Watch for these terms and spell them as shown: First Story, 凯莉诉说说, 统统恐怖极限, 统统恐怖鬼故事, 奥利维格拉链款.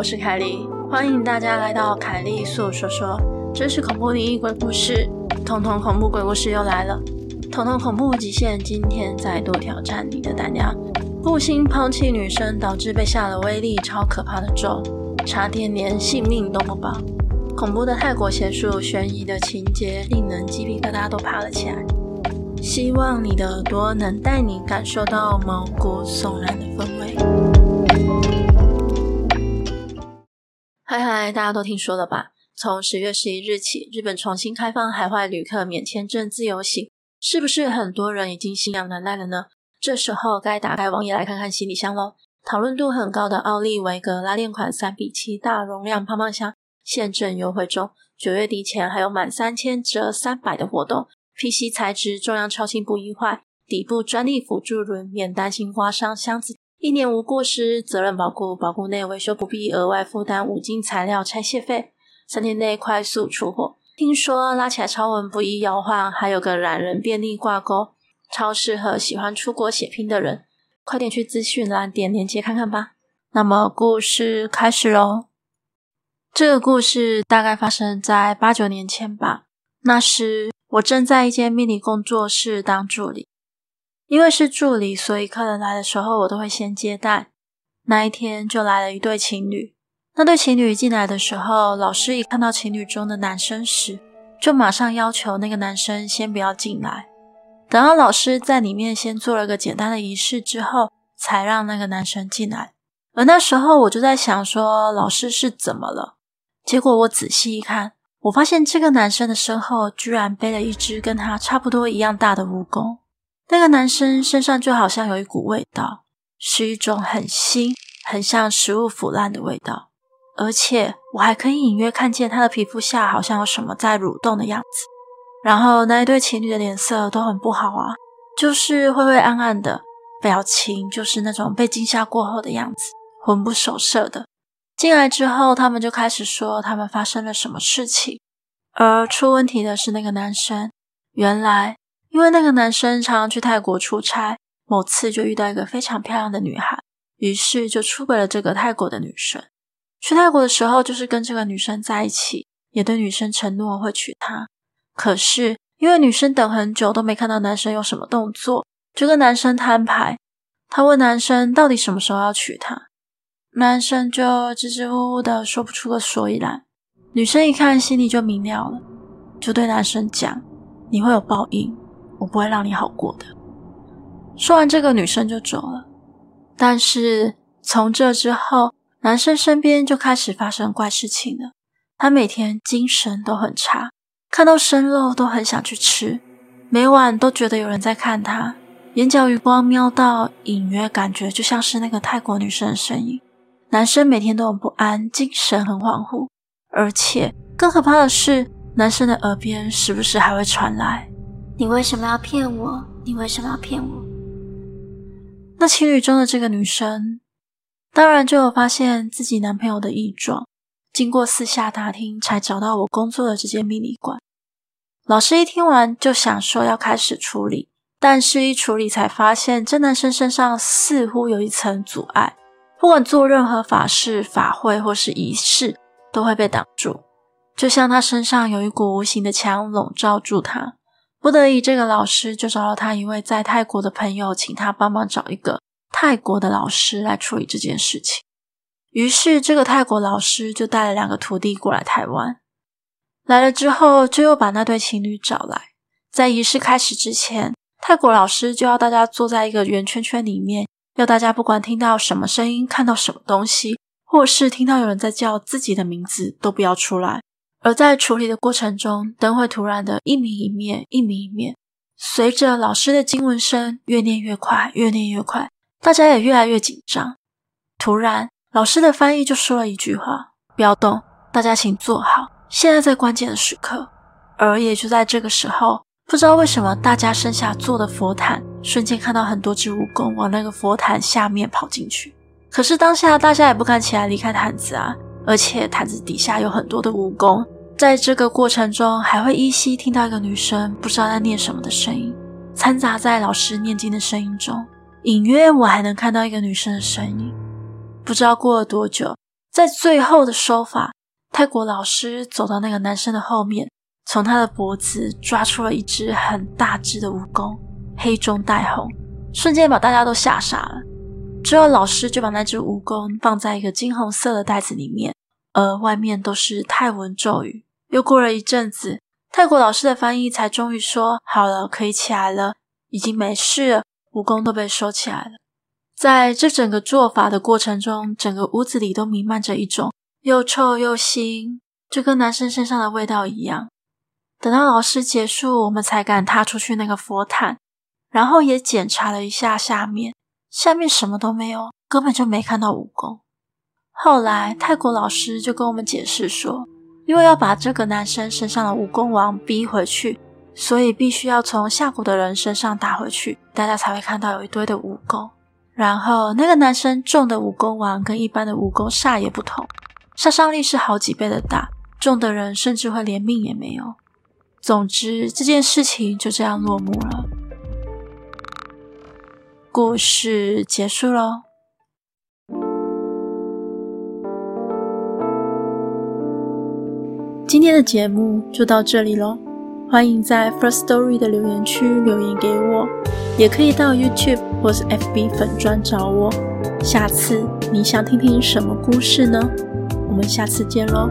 我是凯莉，欢迎大家来到凯莉诉说说，这是恐怖灵异鬼故事，统统恐怖鬼故事又来了，统统恐怖极限今天再度挑战你的胆量，不幸抛弃女生导致被下了威力超可怕的咒，差点连性命都不保，恐怖的泰国邪术，悬疑的情节令人鸡皮疙瘩都爬了起来。希望你的耳朵能带你感受到毛骨悚然的氛围。嗨，大家都听说了吧？从10月11日起，日本重新开放海外旅客免签证自由行，是不是很多人已经心痒难耐了呢？这时候该打开网页来看看行李箱咯。讨论度很高的奥利维格拉链款 3:7 大容量胖胖箱现正优惠中，9月底前还有满3000折300的活动。PC 材质，重量超轻不易坏，底部专利辅助轮，免担心刮伤箱子，1年无过失，责任保固，保固内维修不必额外负担五金材料拆卸费，3天内快速出货。听说拉起来超稳，不易摇晃，还有个懒人便利挂钩，超适合喜欢出国血拼的人。快点去资讯栏点连结看看吧。那么故事开始咯。这个故事大概发生在8-9年前吧，那时我正在一间迷你工作室当助理，因为是助理，所以客人来的时候我都会先接待。那一天就来了一对情侣，那对情侣进来的时候，老师一看到情侣中的男生时，就马上要求那个男生先不要进来，等到老师在里面先做了个简单的仪式之后，才让那个男生进来。而那时候我就在想说老师是怎么了，结果我仔细一看，我发现这个男生的身后居然背了一只跟他差不多一样大的蜈蚣。那个男生身上就好像有一股味道，是一种很腥，很像食物腐烂的味道，而且我还可以隐约看见他的皮肤下好像有什么在蠕动的样子。然后那一对情侣的脸色都很不好啊，就是灰灰暗暗的，表情就是那种被惊吓过后的样子，魂不守舍的。进来之后，他们就开始说他们发生了什么事情，而出问题的是那个男生。原来因为那个男生常常去泰国出差，某次就遇到一个非常漂亮的女孩，于是就出轨了这个泰国的女生。去泰国的时候就是跟这个女生在一起，也对女生承诺会娶她，可是因为女生等很久都没看到男生有什么动作，就跟男生摊牌，他问男生到底什么时候要娶她，男生就支支吾吾的说不出个所以然。女生一看心里就明了了，就对男生讲，你会有报应，我不会让你好过的。说完这个女生就走了。但是从这之后，男生身边就开始发生怪事情了，他每天精神都很差，看到生肉都很想去吃，每晚都觉得有人在看他，眼角余光瞄到，隐约感觉就像是那个泰国女生的身影。男生每天都很不安，精神很恍惚，而且更可怕的是，男生的耳边时不时还会传来，你为什么要骗我，你为什么要骗我。那情侣中的这个女生当然就有发现自己男朋友的异状，经过私下打听才找到我工作的这间迷你馆。老师一听完就想说要开始处理，但是一处理才发现这男生身上似乎有一层阻碍，不管做任何法事、法会或是仪式都会被挡住，就像他身上有一股无形的墙笼罩住他。不得已，这个老师就找到他一位在泰国的朋友，请他帮忙找一个泰国的老师来处理这件事情。于是这个泰国老师就带了2个徒弟过来台湾，来了之后就又把那对情侣找来。在仪式开始之前，泰国老师就要大家坐在一个圆圈圈里面，要大家不管听到什么声音，看到什么东西，或是听到有人在叫自己的名字，都不要出来。而在处理的过程中，灯会突然的一明一灭一明一灭，随着老师的经文声越念越快越念越快，大家也越来越紧张。突然老师的翻译就说了一句话，不要动，大家请坐好，现在在关键的时刻。而也就在这个时候，不知道为什么，大家身下坐的佛坛瞬间看到很多只蜈蚣往那个佛坛下面跑进去，可是当下大家也不敢起来离开坛子啊，而且坛子底下有很多的蜈蚣。在这个过程中还会依稀听到一个女生不知道在念什么的声音，掺杂在老师念经的声音中，隐约我还能看到一个女生的身影。不知道过了多久，在最后的手法，泰国老师走到那个男生的后面，从他的脖子抓出了一只很大只的蜈蚣，黑中带红，瞬间把大家都吓傻了。之后老师就把那只蜈蚣放在一个金红色的袋子里面，而外面都是泰文咒语。又过了一阵子，泰国老师的翻译才终于说，好了，可以起来了，已经没事了，蜈蚣都被收起来了。在这整个做法的过程中，整个屋子里都弥漫着一种又臭又腥，就跟男生身上的味道一样。等到老师结束，我们才敢踏出去那个佛坛，然后也检查了一下下面什么都没有，根本就没看到蜈蚣。后来泰国老师就跟我们解释说，因为要把这个男生身上的蜈蚣王逼回去，所以必须要从下蛊的人身上打回去，大家才会看到有一堆的蜈蚣。然后那个男生中的蜈蚣王跟一般的蜈蚣煞也不同，杀伤力是好几倍的大，中的人甚至会连命也没有。总之这件事情就这样落幕了。故事结束咯。今天的节目就到这里咯，欢迎在 First Story 的留言区留言给我，也可以到 YouTube 或是 FB 粉专找我。下次你想听听什么故事呢？我们下次见咯。